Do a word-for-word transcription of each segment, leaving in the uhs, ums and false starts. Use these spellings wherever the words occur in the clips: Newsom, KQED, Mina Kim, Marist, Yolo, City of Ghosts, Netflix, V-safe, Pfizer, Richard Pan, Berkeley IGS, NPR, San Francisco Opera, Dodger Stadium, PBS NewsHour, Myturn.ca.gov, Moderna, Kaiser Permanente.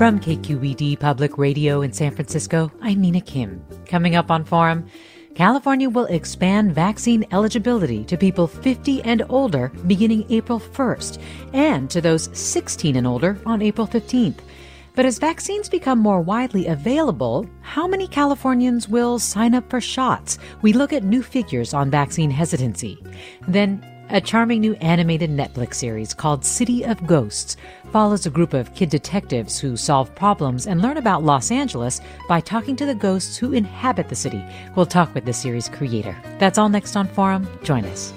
From K Q E D Public Radio in San Francisco, I'm Mina Kim. Coming up on Forum, California will expand vaccine eligibility to people fifty and older beginning April first and to those sixteen and older on April fifteenth. But as vaccines become more widely available, how many Californians will sign up for shots? We look at new figures on vaccine hesitancy. Then, a charming new animated Netflix series called City of Ghosts follows a group of kid detectives who solve problems and learn about Los Angeles by talking to the ghosts who inhabit the city. We'll talk with the series creator. That's all next on Forum. Join us.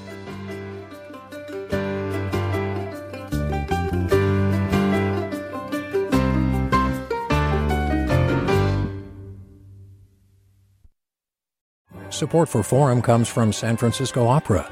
Support for Forum comes from San Francisco Opera.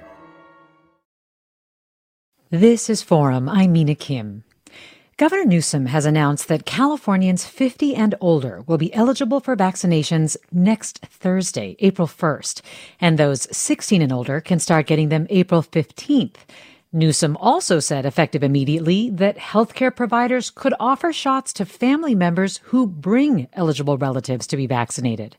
This is Forum. I'm Mina Kim. Governor Newsom has announced that Californians fifty and older will be eligible for vaccinations next Thursday, April first, and those sixteen and older can start getting them April fifteenth. Newsom also said, effective immediately, that healthcare providers could offer shots to family members who bring eligible relatives to be vaccinated.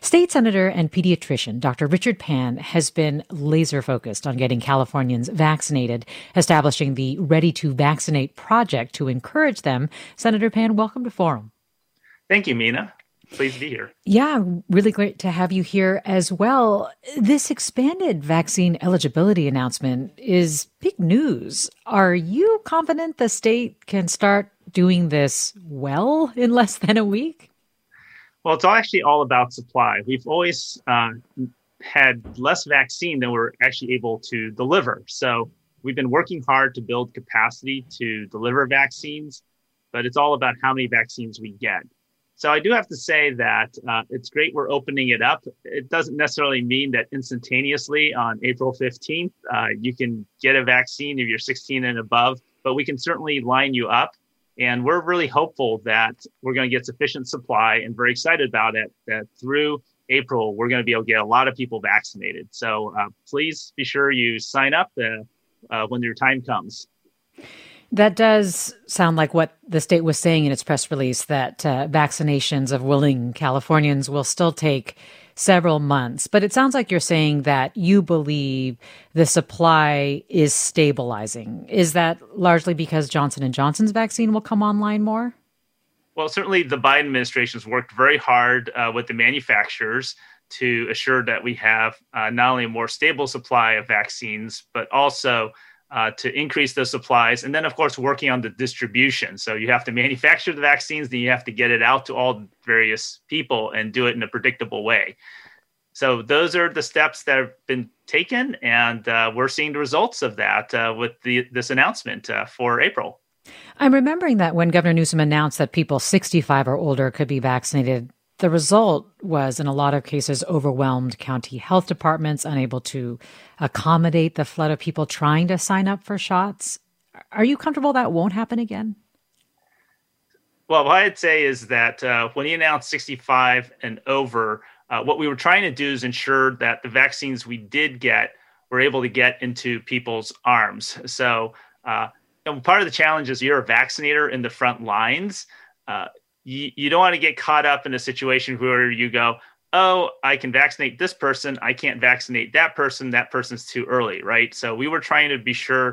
State Senator and pediatrician Doctor Richard Pan has been laser-focused on getting Californians vaccinated, establishing the Ready to Vaccinate project to encourage them. Senator Pan, welcome to Forum. Thank you, Mina. Pleased to be here. Yeah, really great to have you here as well. This expanded vaccine eligibility announcement is big news. Are you confident the state can start doing this well in less than a week? Well, it's all actually all about supply. We've always uh, had less vaccine than we're actually able to deliver. So we've been working hard to build capacity to deliver vaccines, but it's all about how many vaccines we get. So I do have to say that uh, it's great we're opening it up. It doesn't necessarily mean that instantaneously on April fifteenth, uh, you can get a vaccine if you're sixteen and above, but we can certainly line you up. And we're really hopeful that we're going to get sufficient supply and very excited about it, that through April, we're going to be able to get a lot of people vaccinated. So uh, please be sure you sign up uh, uh, when your time comes. That does sound like what the state was saying in its press release, that uh, vaccinations of willing Californians will still take several months. But it sounds like you're saying that you believe the supply is stabilizing. Is that largely because Johnson and Johnson's vaccine will come online more? Well, certainly the Biden administration has worked very hard uh, with the manufacturers to assure that we have uh, not only a more stable supply of vaccines, but also Uh, to increase those supplies. And then, of course, working on the distribution. So you have to manufacture the vaccines, then you have to get it out to all various people and do it in a predictable way. So those are the steps that have been taken. And uh, we're seeing the results of that uh, with the, this announcement uh, for April. I'm remembering that when Governor Newsom announced that people sixty-five or older could be vaccinated, the result was, in a lot of cases, overwhelmed county health departments unable to accommodate the flood of people trying to sign up for shots. Are you comfortable that won't happen again? Well, what I'd say is that uh, when he announced sixty-five and over, uh, what we were trying to do is ensure that the vaccines we did get were able to get into people's arms. So uh, and part of the challenge is you're a vaccinator in the front lines. Uh, You don't want to get caught up in a situation where you go, oh, I can vaccinate this person. I can't vaccinate that person. That person's too early, right? So we were trying to be sure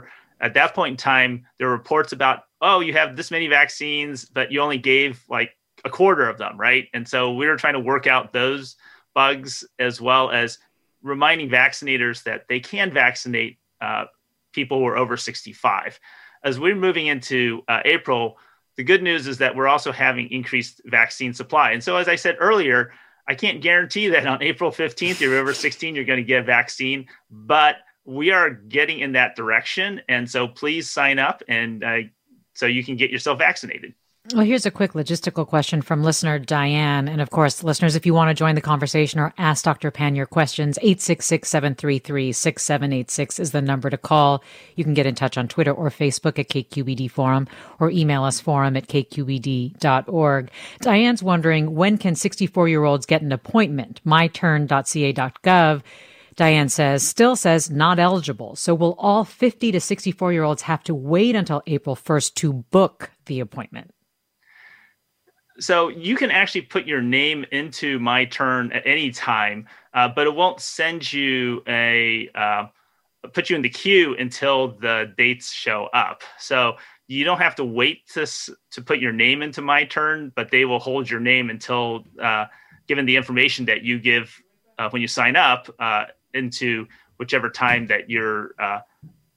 at that point in time, there were reports about, oh, you have this many vaccines, but you only gave like a quarter of them, right? And so we were trying to work out those bugs, as well as reminding vaccinators that they can vaccinate uh, people who are over sixty-five. As we're moving into uh, April, the good news is that we're also having increased vaccine supply. And so, as I said earlier, I can't guarantee that on April fifteenth, you're over sixteen, you're going to get a vaccine, but we are getting in that direction. And so please sign up and uh, so you can get yourself vaccinated. Well, here's a quick logistical question from listener Diane. And of course, listeners, if you want to join the conversation or ask Doctor Pan your questions, eight six six, seven three three, six seven eight six is the number to call. You can get in touch on Twitter or Facebook at K Q E D Forum or email us forum at K Q E D dot org. Diane's wondering, when can sixty-four-year-olds get an appointment? my turn dot C A dot gov. Diane says, still says not eligible. So will all fifty to sixty-four-year-olds have to wait until April first to book the appointment? So you can actually put your name into My Turn at any time, uh, but it won't send you a, uh, put you in the queue until the dates show up. So you don't have to wait to to put your name into My Turn, but they will hold your name until, uh, given the information that you give uh, when you sign up uh, into whichever time that you're, uh,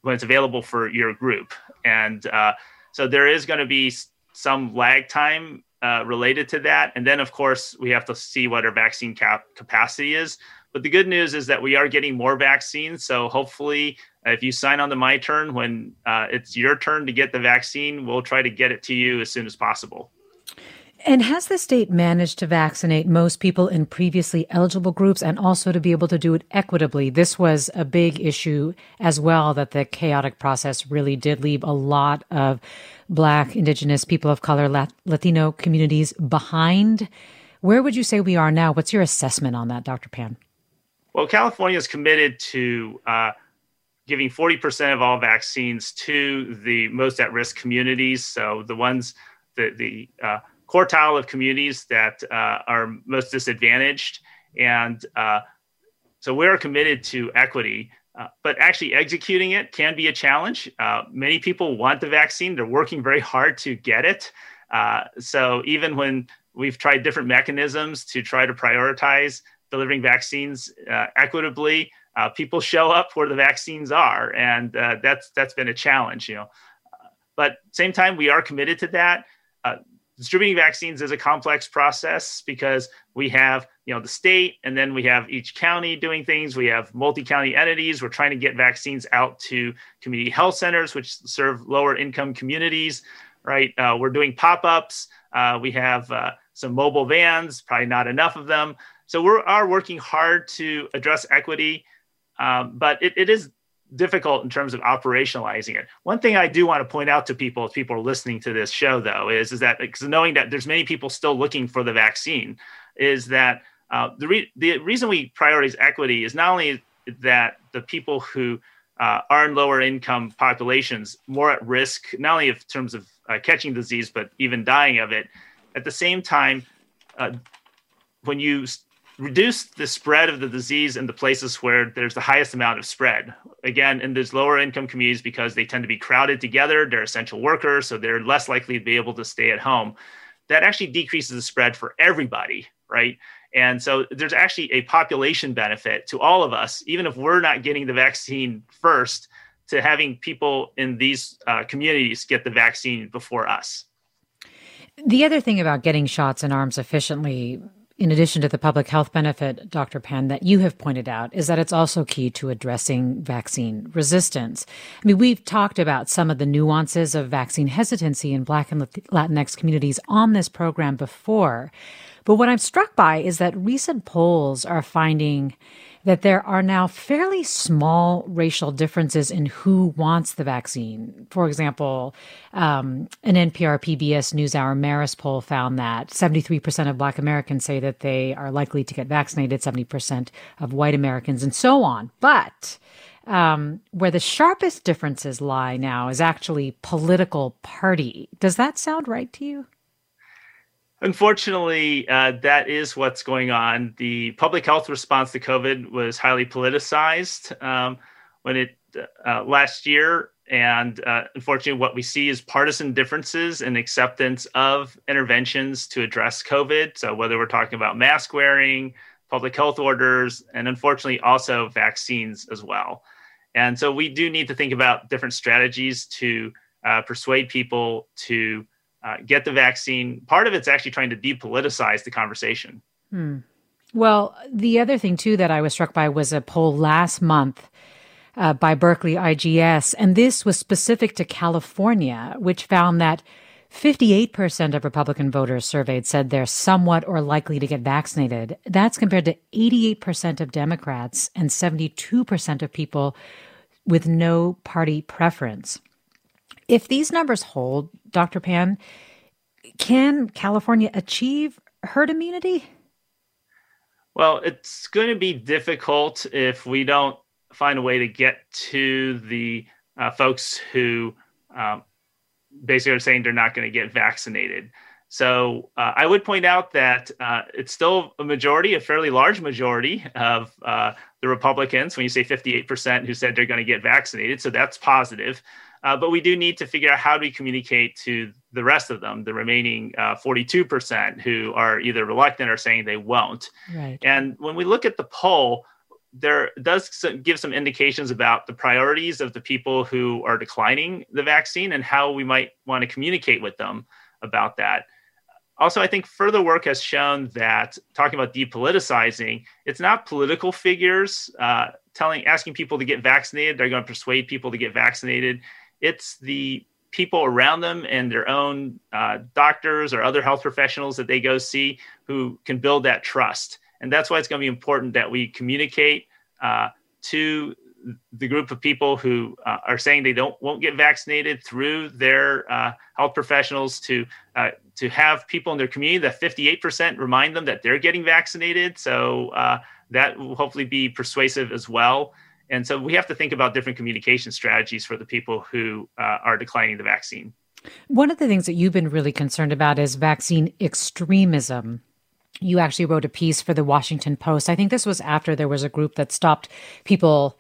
when it's available for your group. And uh, so there is going to be some lag time Uh, related to that. And then, of course, we have to see what our vaccine cap- capacity is. But the good news is that we are getting more vaccines. So hopefully, uh, if you sign on to My Turn, when uh, it's your turn to get the vaccine, we'll try to get it to you as soon as possible. And has the state managed to vaccinate most people in previously eligible groups and also to be able to do it equitably? This was a big issue as well, that the chaotic process really did leave a lot of Black, Indigenous, people of color, Lat- Latino communities behind. Where would you say we are now? What's your assessment on that, Doctor Pan? Well, California is committed to uh, giving forty percent of all vaccines to the most at-risk communities. So the ones that the... Uh, quartile of communities that uh, are most disadvantaged. And uh, so we're committed to equity, uh, but actually executing it can be a challenge. Uh, many people want the vaccine. They're working very hard to get it. Uh, so even when we've tried different mechanisms to try to prioritize delivering vaccines uh, equitably, uh, people show up where the vaccines are. And uh, that's that's been a challenge, you know. But same time, we are committed to that. Uh, Distributing vaccines is a complex process because we have, you know, the state, and then we have each county doing things. We have multi-county entities. We're trying to get vaccines out to community health centers, which serve lower income communities, right? Uh, we're doing pop-ups. Uh, we have uh, some mobile vans, probably not enough of them. So we are working hard to address equity, um, but it, it is difficult in terms of operationalizing it. One thing I do want to point out to people, if people are listening to this show, though, is, is that because knowing that there's many people still looking for the vaccine, is that uh, the, re- the reason we prioritize equity is not only that the people who uh, are in lower income populations more at risk, not only in terms of uh, catching disease, but even dying of it. At the same time, uh, when you st- reduce the spread of the disease in the places where there's the highest amount of spread. Again, in these lower income communities, because they tend to be crowded together, they're essential workers, so they're less likely to be able to stay at home. That actually decreases the spread for everybody, right? And so there's actually a population benefit to all of us, even if we're not getting the vaccine first, to having people in these uh, communities get the vaccine before us. The other thing about getting shots in arms efficiently, in addition to the public health benefit, Doctor Pan, that you have pointed out, is that it's also key to addressing vaccine resistance. I mean, we've talked about some of the nuances of vaccine hesitancy in Black and Latinx communities on this program before. But what I'm struck by is that recent polls are finding that there are now fairly small racial differences in who wants the vaccine. For example, um, an N P R P B S NewsHour Marist poll found that seventy-three percent of Black Americans say that they are likely to get vaccinated, seventy percent of white Americans, and so on. But um, where the sharpest differences lie now is actually political party. Does that sound right to you? Unfortunately, uh, that is what's going on. The public health response to COVID was highly politicized um, when it uh, last year. And uh, unfortunately, what we see is partisan differences in acceptance of interventions to address COVID. So whether we're talking about mask wearing, public health orders, and unfortunately also vaccines as well. And so we do need to think about different strategies to uh, persuade people to uh, get the vaccine. Part of it's actually trying to depoliticize the conversation. Hmm. Well, the other thing, too, that I was struck by was a poll last month uh, by Berkeley I G S. And this was specific to California, which found that fifty-eight percent of Republican voters surveyed said they're somewhat or likely to get vaccinated. That's compared to eighty-eight percent of Democrats and seventy-two percent of people with no party preference. If these numbers hold, Doctor Pan, can California achieve herd immunity? Well, it's going to be difficult if we don't find a way to get to the uh, folks who um, basically are saying they're not going to get vaccinated. So uh, I would point out that uh, it's still a majority, a fairly large majority of uh, the Republicans, when you say fifty-eight percent, who said they're going to get vaccinated. So that's positive. Uh, but we do need to figure out how do we communicate to the rest of them, the remaining uh, forty-two percent who are either reluctant or saying they won't. Right. And when we look at the poll, there does give some indications about the priorities of the people who are declining the vaccine and how we might want to communicate with them about that. Also, I think further work has shown that talking about depoliticizing, it's not political figures uh, telling, asking people to get vaccinated. They're going to persuade people to get vaccinated. It's the people around them and their own uh, doctors or other health professionals that they go see who can build that trust. And that's why it's going to be important that we communicate uh, to the group of people who uh, are saying they don't won't get vaccinated through their uh, health professionals to uh, to have people in their community, that fifty-eight percent, remind them that they're getting vaccinated. So uh, that will hopefully be persuasive as well. And so we have to think about different communication strategies for the people who uh, are declining the vaccine. One of the things that you've been really concerned about is vaccine extremism. You actually wrote a piece for the Washington Post. I think this was after there was a group that stopped people.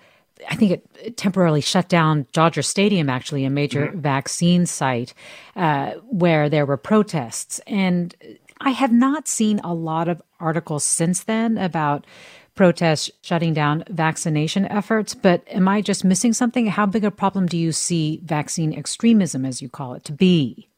I think it, it temporarily shut down Dodger Stadium, actually, a major mm-hmm. vaccine site uh, where there were protests. And I have not seen a lot of articles since then about protests shutting down vaccination efforts. But am I just missing something? How big a problem do you see vaccine extremism, as you call it, to be?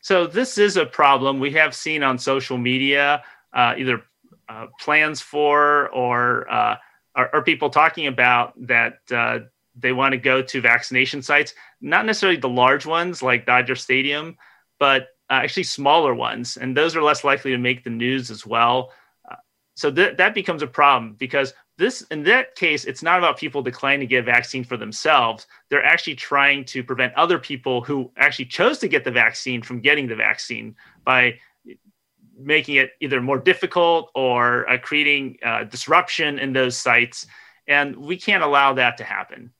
So this is a problem we have seen on social media, uh, either uh, plans for or uh, are, are people talking about that uh, they want to go to vaccination sites, not necessarily the large ones like Dodger Stadium, but uh, actually smaller ones. And those are less likely to make the news as well. Uh, so th- that becomes a problem because this, in that case, it's not about people declining to get a vaccine for themselves. They're actually trying to prevent other people who actually chose to get the vaccine from getting the vaccine by making it either more difficult or uh, creating uh, disruption in those sites. And we can't allow that to happen.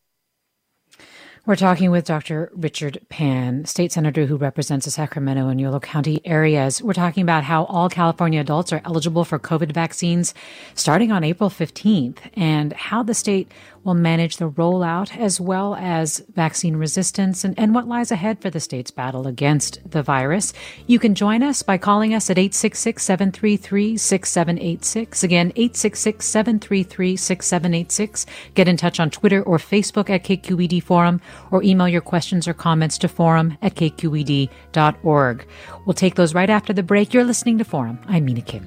We're talking with Doctor Richard Pan, state senator who represents the Sacramento and Yolo County areas. We're talking about how all California adults are eligible for COVID vaccines starting on April fifteenth and how the state will manage the rollout as well as vaccine resistance and, and what lies ahead for the state's battle against the virus. You can join us by calling us at eight six six, seven three three, six seven eight six. Again, eight six six, seven three three, six seven eight six. Get in touch on Twitter or Facebook at K Q E D Forum, or email your questions or comments to forum at K Q E D dot org. We'll take those right after the break. You're listening to Forum. I'm Mina Kim.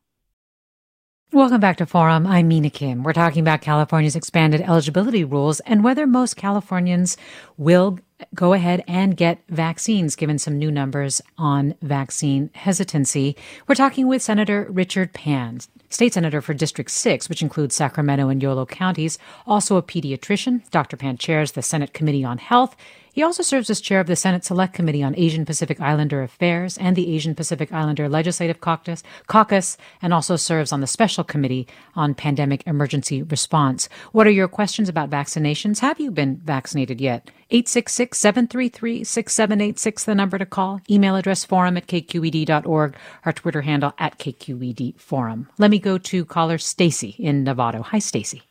Welcome back to Forum. I'm Mina Kim. We're talking about California's expanded eligibility rules and whether most Californians will go ahead and get vaccines, given some new numbers on vaccine hesitancy. We're talking with Senator Richard Pan, state senator for District six, which includes Sacramento and Yolo counties, also a pediatrician. Doctor Pan chairs the Senate Committee on Health. He also serves as chair of the Senate Select Committee on Asian Pacific Islander Affairs and the Asian Pacific Islander Legislative Caucus, Caucus, and also serves on the Special Committee on Pandemic Emergency Response. What are your questions about vaccinations? Have you been vaccinated yet? eight six six, seven three three, six seven eight six, the number to call. Email address forum at k q e d dot org. Our Twitter handle at K Q E D Forum. Let me go to caller Stacy in Novato. Hi, Stacy.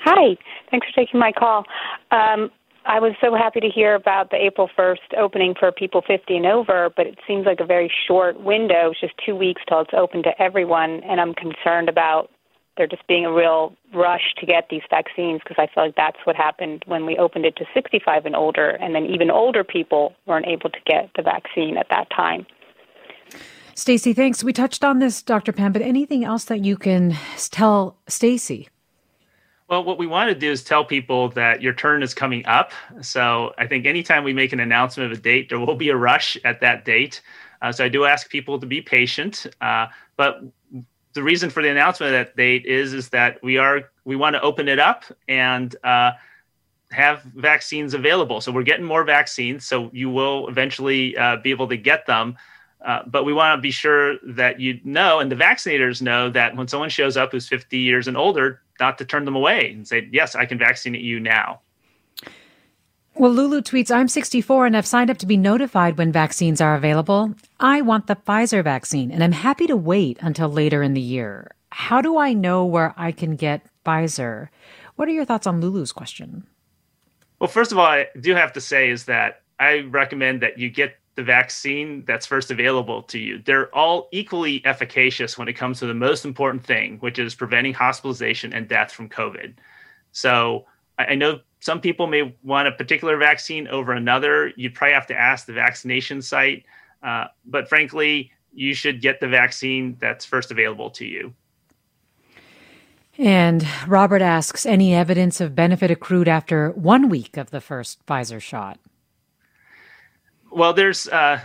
Hi. Thanks for taking my call. Um, I was so happy to hear about the April first opening for people fifty and over, but it seems like a very short window. It's just two weeks till it's open to everyone, and I'm concerned about there just being a real rush to get these vaccines because I feel like that's what happened when we opened it to sixty-five and older, and then even older people weren't able to get the vaccine at that time. Stacy, thanks. We touched on this, Doctor Pan, but anything else that you can tell Stacy? Well, what we want to do is tell people that your turn is coming up. So I think anytime we make an announcement of a date, there will be a rush at that date. Uh, so I do ask people to be patient. Uh, but the reason for the announcement of that date is, is that we are we want to open it up and uh, have vaccines available. So we're getting more vaccines. So you will eventually uh, be able to get them. Uh, but we want to be sure that you know, and the vaccinators know, that when someone shows up who's fifty years and older, not to turn them away and say, yes, I can vaccinate you now. Well, Lulu tweets, I'm sixty-four and I've signed up to be notified when vaccines are available. I want the Pfizer vaccine and I'm happy to wait until later in the year. How do I know where I can get Pfizer? What are your thoughts on Lulu's question? Well, first of all, I do have to say is that I recommend that you get the vaccine that's first available to you. They're all equally efficacious when it comes to the most important thing, which is preventing hospitalization and death from COVID. So I know some people may want a particular vaccine over another. You'd probably have to ask the vaccination site. Uh, but frankly, you should get the vaccine that's first available to you. And Robert asks, any evidence of benefit accrued after one week of the first Pfizer shot? Well, there's uh,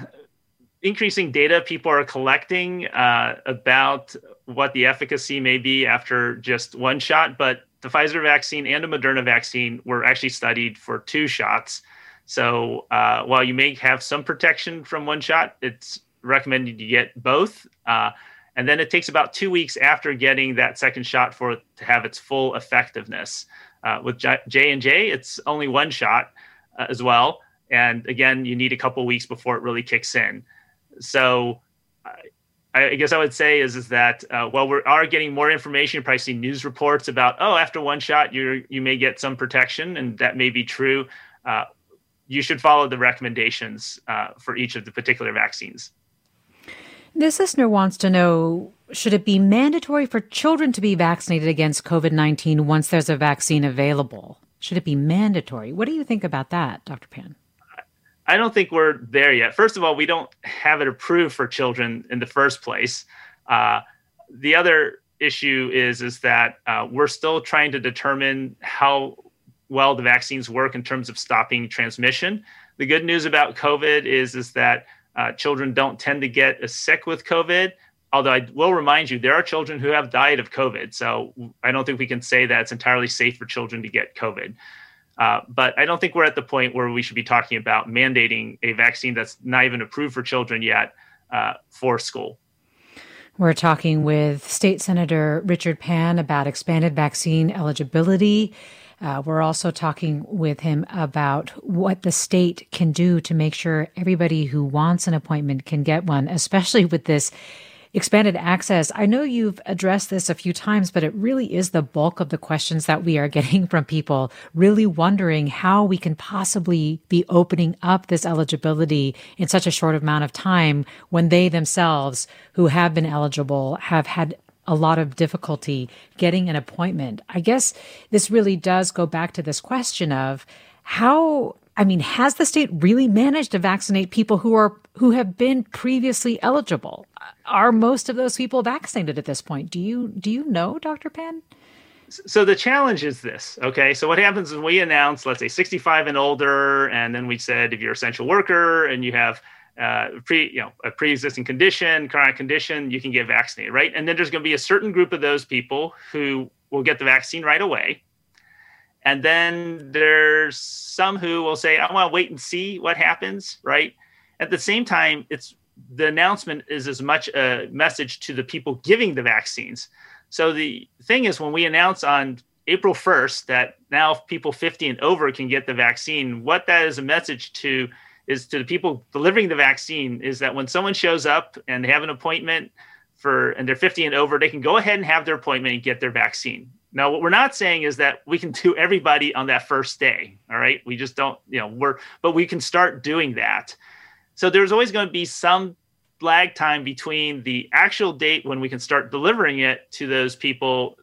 increasing data people are collecting uh, about what the efficacy may be after just one shot, but the Pfizer vaccine and the Moderna vaccine were actually studied for two shots. So uh, while you may have some protection from one shot, it's recommended you get both. Uh, and then it takes about two weeks after getting that second shot for it to have its full effectiveness. Uh, with J- J&J, it's only one shot uh, as well. And again, you need a couple of weeks before it really kicks in. So I guess I would say is, is that uh, while we are getting more information, you probably see news reports about, oh, after one shot, you you may get some protection, and that may be true. Uh, you should follow the recommendations uh, for each of the particular vaccines. This listener wants to know, should it be mandatory for children to be vaccinated against COVID nineteen once there's a vaccine available? Should it be mandatory? What do you think about that, Doctor Pan? I don't think we're there yet. First of all, we don't have it approved for children in the first place. Uh, the other issue is, is that uh, we're still trying to determine how well the vaccines work in terms of stopping transmission. The good news about COVID is, is that uh, children don't tend to get as sick with COVID, although I will remind you, there are children who have died of COVID. So I don't think we can say that it's entirely safe for children to get COVID. Uh, but I don't think we're at the point where we should be talking about mandating a vaccine that's not even approved for children yet uh, for school. We're talking with State Senator Richard Pan about expanded vaccine eligibility. Uh, we're also talking with him about what the state can do to make sure everybody who wants an appointment can get one, especially with this expanded access. I know you've addressed this a few times, but it really is the bulk of the questions that we are getting from people, really wondering how we can possibly be opening up this eligibility in such a short amount of time when they themselves, who have been eligible, have had a lot of difficulty getting an appointment. I guess this really does go back to this question of how I mean, has the state really managed to vaccinate people who are who have been previously eligible? Are most of those people vaccinated at this point? Do you do you know, Doctor Penn? So the challenge is this, okay? So what happens is we announce, let's say, sixty-five and older, and then we said if you're an essential worker and you have uh, pre, you know, a pre-existing condition, chronic condition, you can get vaccinated, right? And then there's going to be a certain group of those people who will get the vaccine right away. And then there's some who will say, I want to wait and see what happens, right? At the same time, it's the announcement is as much a message to the people giving the vaccines. So the thing is, when we announce on April first that now people fifty and over can get the vaccine, what that is a message to is to the people delivering the vaccine is that when someone shows up and they have an appointment for and they're fifty and over, they can go ahead and have their appointment and get their vaccine. Now, what we're not saying is that we can do everybody on that first day. All right. We just don't, you know, we're, but we can start doing that. So there's always going to be some lag time between the actual date when we can start delivering it to those people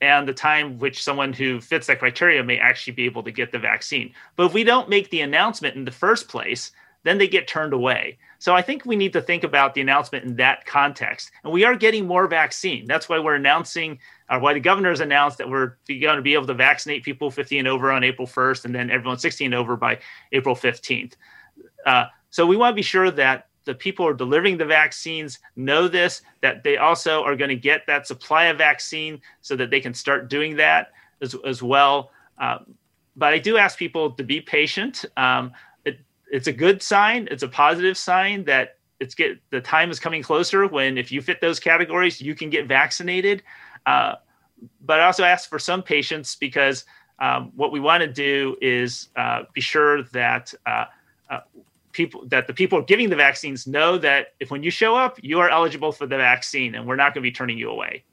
and the time which someone who fits that criteria may actually be able to get the vaccine. But if we don't make the announcement in the first place, then they get turned away. So I think we need to think about the announcement in that context. And we are getting more vaccine. That's why we're announcing, or why the governor has announced that we're going to be able to vaccinate people fifty and over on April first, and then everyone sixty and over by April fifteenth. Uh, so we want to be sure that the people who are delivering the vaccines know this, that they also are going to get that supply of vaccine so that they can start doing that as, as well. Uh, but I do ask people to be patient. Um, It's a good sign. It's a positive sign that it's get the time is coming closer when if you fit those categories, you can get vaccinated. Uh, but I also ask for some patience because um, what we want to do is uh, be sure that uh, uh, people that the people giving the vaccines know that if when you show up, you are eligible for the vaccine and we're not going to be turning you away.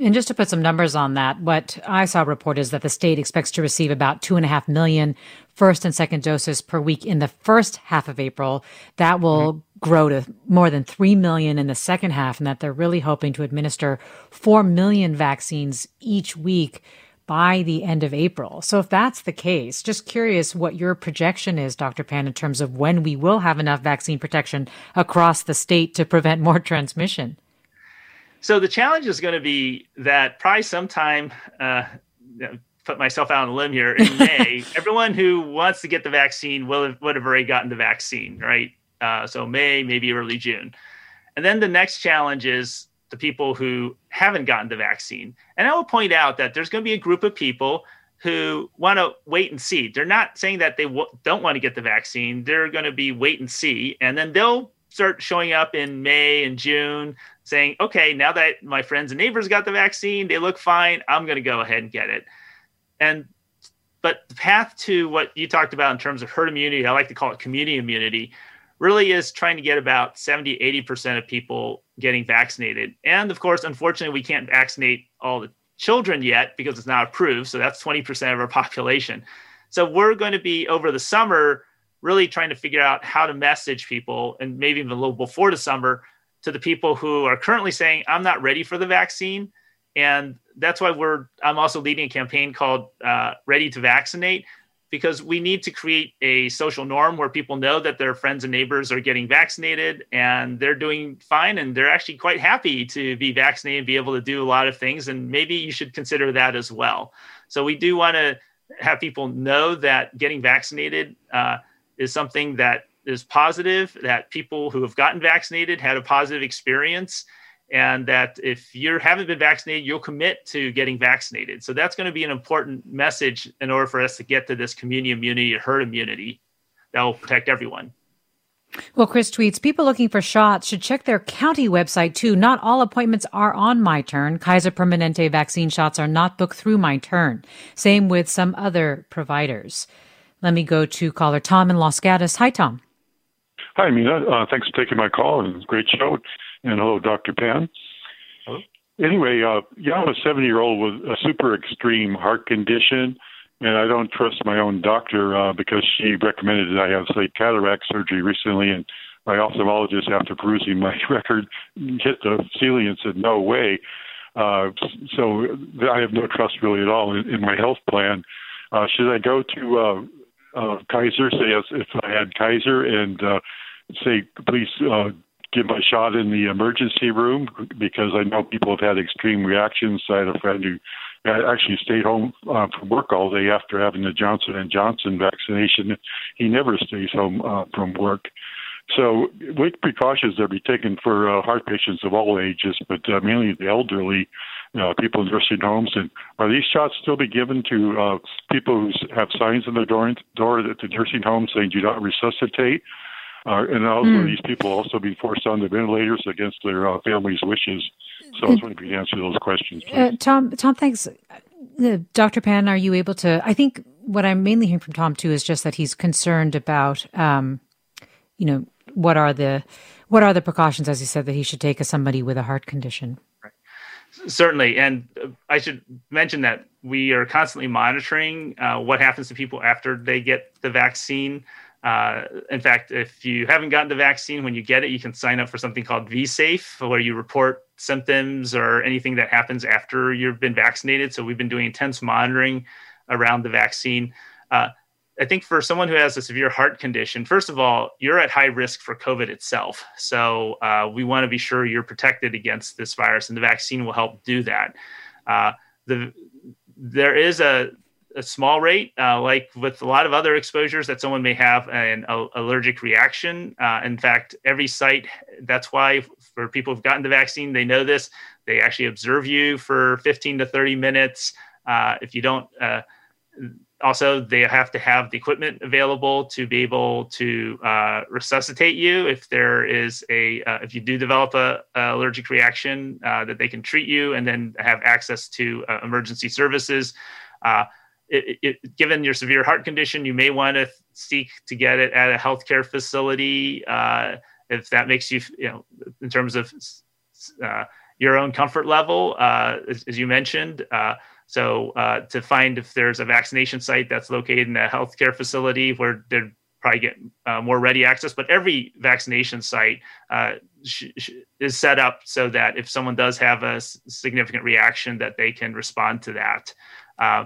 And just to put some numbers on that, what I saw report is that the state expects to receive about two and a half million first and second doses per week in the first half of April. That will mm-hmm. grow to more than three million in the second half, and that they're really hoping to administer four million vaccines each week by the end of April. So if that's the case, just curious what your projection is, Doctor Pan, in terms of when we will have enough vaccine protection across the state to prevent more transmission. So the challenge is going to be that probably sometime, uh, put myself out on a limb here, in May, everyone who wants to get the vaccine will have, would have already gotten the vaccine, right? Uh, so May, maybe early June. And then the next challenge is the people who haven't gotten the vaccine. And I will point out that there's going to be a group of people who want to wait and see. They're not saying that they w- don't want to get the vaccine. They're going to be wait and see. And then they'll start showing up in May and June saying, okay, now that my friends and neighbors got the vaccine, they look fine. I'm going to go ahead and get it. And, but the path to what you talked about in terms of herd immunity, I like to call it community immunity, really is trying to get about seventy, eighty percent of people getting vaccinated. And of course, unfortunately, we can't vaccinate all the children yet because it's not approved. So that's twenty percent of our population. So we're going to be over the summer really trying to figure out how to message people, and maybe even a little before the summer, to the people who are currently saying, I'm not ready for the vaccine. And that's why we're, I'm also leading a campaign called uh, Ready to Vaccinate, because we need to create a social norm where people know that their friends and neighbors are getting vaccinated and they're doing fine. And they're actually quite happy to be vaccinated and be able to do a lot of things. And maybe you should consider that as well. So we do want to have people know that getting vaccinated uh, is something that is positive, that people who have gotten vaccinated had a positive experience, and that if you haven't been vaccinated, you'll commit to getting vaccinated. So that's going to be an important message in order for us to get to this community immunity, herd immunity that will protect everyone. Well, Chris tweets, people looking for shots should check their county website, too. Not all appointments are on Myturn. Kaiser Permanente vaccine shots are not booked through Myturn. Same with some other providers. Let me go to caller Tom in Los Gatos. Hi, Tom. Hi, Mina. Uh, thanks for taking my call, and great show. And hello, Doctor Pan. Hello. Anyway, uh, yeah, I'm a seventy-year-old with a super extreme heart condition, and I don't trust my own doctor uh, because she recommended that I have, say, cataract surgery recently, and my ophthalmologist, after perusing my record, hit the ceiling and said, no way. Uh, so I have no trust really at all in, in my health plan. Uh, should I go to uh, uh, Kaiser, say if I had Kaiser, and uh, say, please uh, give my shot in the emergency room, because I know people have had extreme reactions. I had a friend who actually stayed home uh, from work all day after having the Johnson and Johnson vaccination. He never stays home uh, from work. So what precautions are to be taken for uh, heart patients of all ages, but uh, mainly the elderly, uh, people in nursing homes? And are these shots still be given to uh, people who have signs on the door, door at the nursing home saying do not resuscitate? Uh, and also mm. these people also be forced onto ventilators against their uh, families' wishes. So I was wondering if you could answer those questions. Uh, Tom, Tom, thanks. Uh, Doctor Pan, are you able to – I think what I'm mainly hearing from Tom, too, is just that he's concerned about, um, you know, what are the what are the precautions, as he said, that he should take as somebody with a heart condition? Right. Certainly. And I should mention that we are constantly monitoring uh, what happens to people after they get the vaccine. Uh, in fact, if you haven't gotten the vaccine, when you get it, you can sign up for something called V-safe, where you report symptoms or anything that happens after you've been vaccinated. So we've been doing intense monitoring around the vaccine. Uh, I think for someone who has a severe heart condition, first of all, you're at high risk for COVID itself. So uh, we want to be sure you're protected against this virus, and the vaccine will help do that. Uh, the, there is a a small rate, uh, like with a lot of other exposures, that someone may have an a- allergic reaction. Uh, in fact, every site, that's why for people who've gotten the vaccine, they know this, they actually observe you for fifteen to thirty minutes. Uh, if you don't, uh, also, they have to have the equipment available to be able to uh, resuscitate you. If there is a, uh, if you do develop a, a allergic reaction, uh, that they can treat you and then have access to uh, emergency services. Uh, It, it, given your severe heart condition, you may want to seek to get it at a healthcare facility uh, if that makes you, you know, in terms of uh, your own comfort level, uh, as, as you mentioned. Uh, so uh, to find if there's a vaccination site that's located in a healthcare facility where they'd probably get uh, more ready access. But every vaccination site uh, sh- sh- is set up so that if someone does have a s- significant reaction, that they can respond to that. Uh,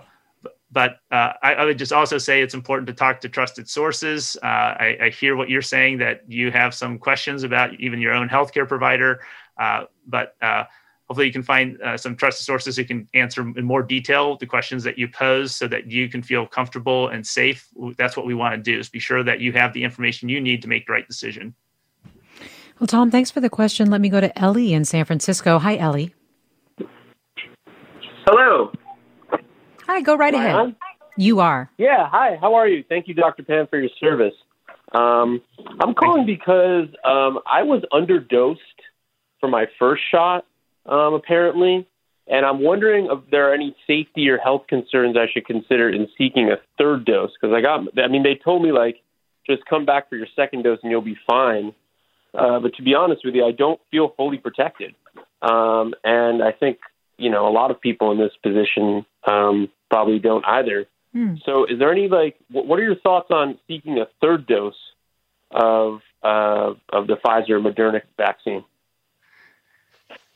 But uh, I, I would just also say it's important to talk to trusted sources. Uh, I, I hear what you're saying, that you have some questions about even your own healthcare provider. Uh, but uh, hopefully you can find uh, some trusted sources who can answer in more detail the questions that you pose so that you can feel comfortable and safe. That's what we want to do, is be sure that you have the information you need to make the right decision. Well, Tom, thanks for the question. Let me go to Ellie in San Francisco. Hi, Ellie. Hello. Hi, go right ahead. On? You are. Yeah, hi. How are you? Thank you, Doctor Pan, for your service. Um, I'm calling because um, I was underdosed for my first shot, um, apparently, and I'm wondering if there are any safety or health concerns I should consider in seeking a third dose, because I got, I mean, they told me, like, just come back for your second dose and you'll be fine. Uh, but to be honest with you, I don't feel fully protected. Um, and I think, you know, a lot of people in this position um, probably don't either. Mm. So is there any, like, what are your thoughts on seeking a third dose of uh, of the Pfizer Moderna vaccine?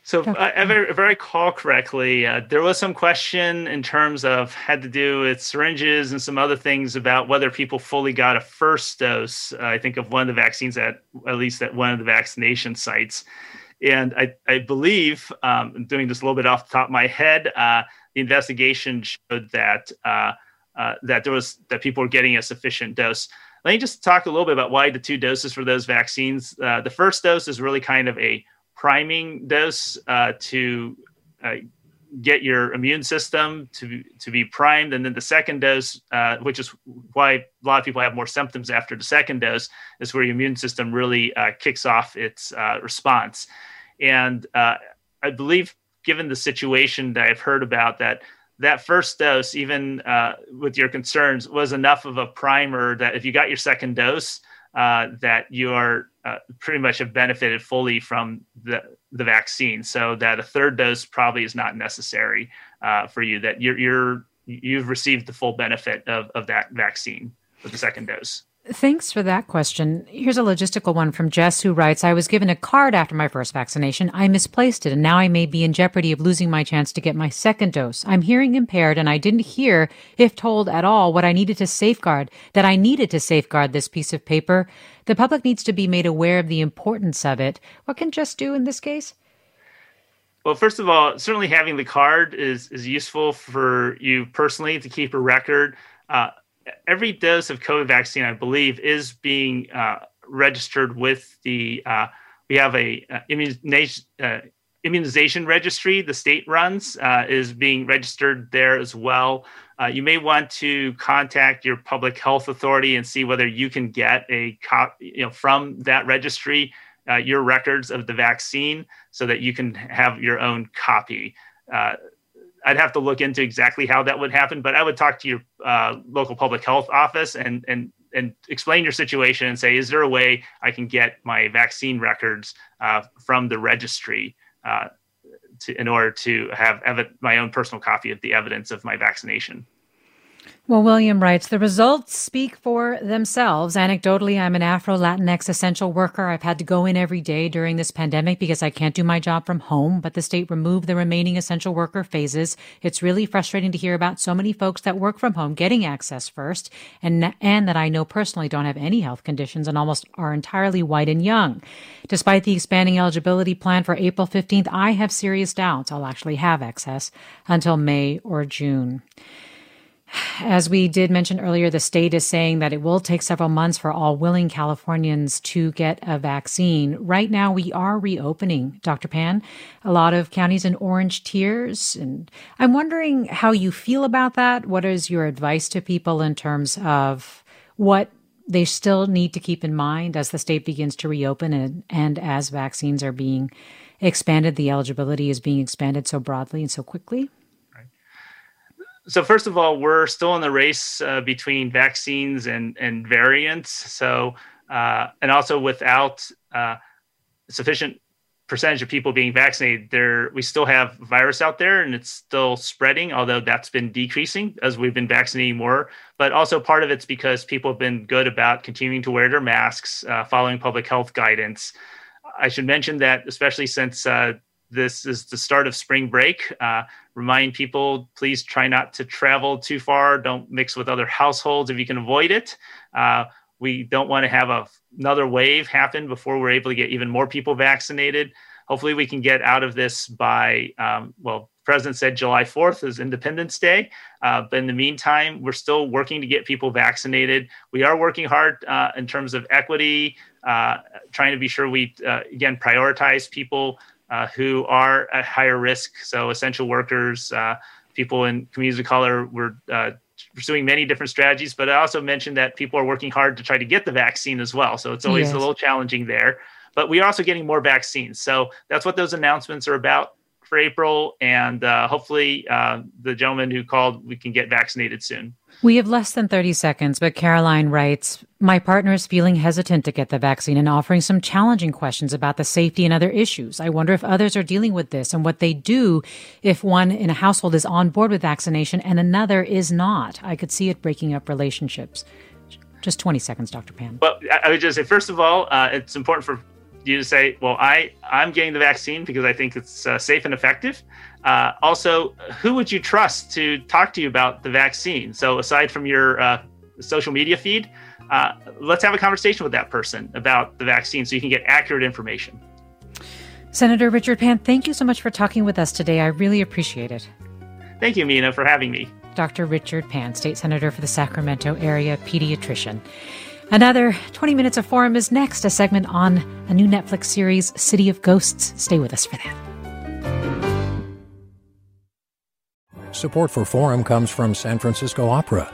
So uh, if, I, if I recall correctly, uh, there was some question in terms of, had to do with syringes and some other things about whether people fully got a first dose, uh, I think, of one of the vaccines, at at least at one of the vaccination sites. And I, I believe, um, I'm doing this a little bit off the top of my head, uh, the investigation showed that uh, uh, that there was that people were getting a sufficient dose. Let me just talk a little bit about why the two doses for those vaccines. Uh, the first dose is really kind of a priming dose uh, to uh, get your immune system to, to be primed. And then the second dose, uh, which is why a lot of people have more symptoms after the second dose, is where your immune system really uh, kicks off its uh, response. And uh, I believe, given the situation that I've heard about, that that first dose, even uh, with your concerns, was enough of a primer that if you got your second dose, uh, that you are uh, pretty much have benefited fully from the, the vaccine, so that a third dose probably is not necessary uh, for you, that you're, you're, you've received the full benefit of, of that vaccine with the second dose. Thanks for that question. Here's a logistical one from Jess, who writes, I was given a card after my first vaccination. I misplaced it, and now I may be in jeopardy of losing my chance to get my second dose. I'm hearing impaired, and I didn't hear, if told at all, what I needed to safeguard, that I needed to safeguard this piece of paper. The public needs to be made aware of the importance of it. What can Jess do in this case? Well, first of all, certainly having the card is, is useful for you personally to keep a record. Uh, Every dose of COVID vaccine, I believe, is being uh, registered with the, uh, we have a uh, immunization, uh, immunization registry the state runs, uh, is being registered there as well. Uh, you may want to contact your public health authority and see whether you can get a copy, you know, from that registry, uh, your records of the vaccine so that you can have your own copy. Uh, I'd have to look into exactly how that would happen, but I would talk to your uh, local public health office and and and explain your situation and say, is there a way I can get my vaccine records uh, from the registry uh, to, in order to have ev- my own personal copy of the evidence of my vaccination? Well, William writes, the results speak for themselves. Anecdotally, I'm an Afro-Latinx essential worker. I've had to go in every day during this pandemic because I can't do my job from home, but the state removed the remaining essential worker phases. It's really frustrating to hear about so many folks that work from home getting access first, and, and that I know personally don't have any health conditions and almost are entirely white and young. Despite the expanding eligibility plan for April fifteenth, I have serious doubts I'll actually have access until May or June. As we did mention earlier, the state is saying that it will take several months for all willing Californians to get a vaccine. Right now, we are reopening, Doctor Pan, a lot of counties in orange tiers. And I'm wondering how you feel about that. What is your advice to people in terms of what they still need to keep in mind as the state begins to reopen and, and as vaccines are being expanded, the eligibility is being expanded so broadly and so quickly? So first of all, we're still in the race uh, between vaccines and, and variants. So, uh, and also without uh, sufficient percentage of people being vaccinated, there we still have virus out there and it's still spreading, although that's been decreasing as we've been vaccinating more. But also part of it's because people have been good about continuing to wear their masks, uh, following public health guidance. I should mention that, especially since uh, this is the start of spring break. Uh, remind people, please try not to travel too far. Don't mix with other households if you can avoid it. Uh, we don't want to have a, another wave happen before we're able to get even more people vaccinated. Hopefully we can get out of this by, um, well, the president said July fourth is Independence Day. Uh, but in the meantime, we're still working to get people vaccinated. We are working hard uh, in terms of equity, uh, trying to be sure we, uh, again, prioritize people Uh, who are at higher risk, so essential workers, uh, people in communities of color. We're uh, pursuing many different strategies, but I also mentioned that people are working hard to try to get the vaccine as well, so it's always yes. a little challenging there. But we are also getting more vaccines, so that's what those announcements are about for April, and uh, hopefully uh, the gentleman who called, we can get vaccinated soon. We have less than thirty seconds, but Caroline writes, my partner is feeling hesitant to get the vaccine and offering some challenging questions about the safety and other issues. I wonder if others are dealing with this and what they do if one in a household is on board with vaccination and another is not. I could see it breaking up relationships. Just twenty seconds, Doctor Pan. Well, I would just say, first of all, uh, it's important for you to say, well, I, I'm getting the vaccine because I think it's uh, safe and effective. Uh, also, who would you trust to talk to you about the vaccine? So aside from your uh, social media feed, uh, let's have a conversation with that person about the vaccine so you can get accurate information. Senator Richard Pan, thank you so much for talking with us today. I really appreciate it. Thank you, Mina, for having me. Doctor Richard Pan, State Senator for the Sacramento area, pediatrician. Another twenty minutes of Forum is next, a segment on a new Netflix series, City of Ghosts. Stay with us for that. Support for Forum comes from San Francisco Opera.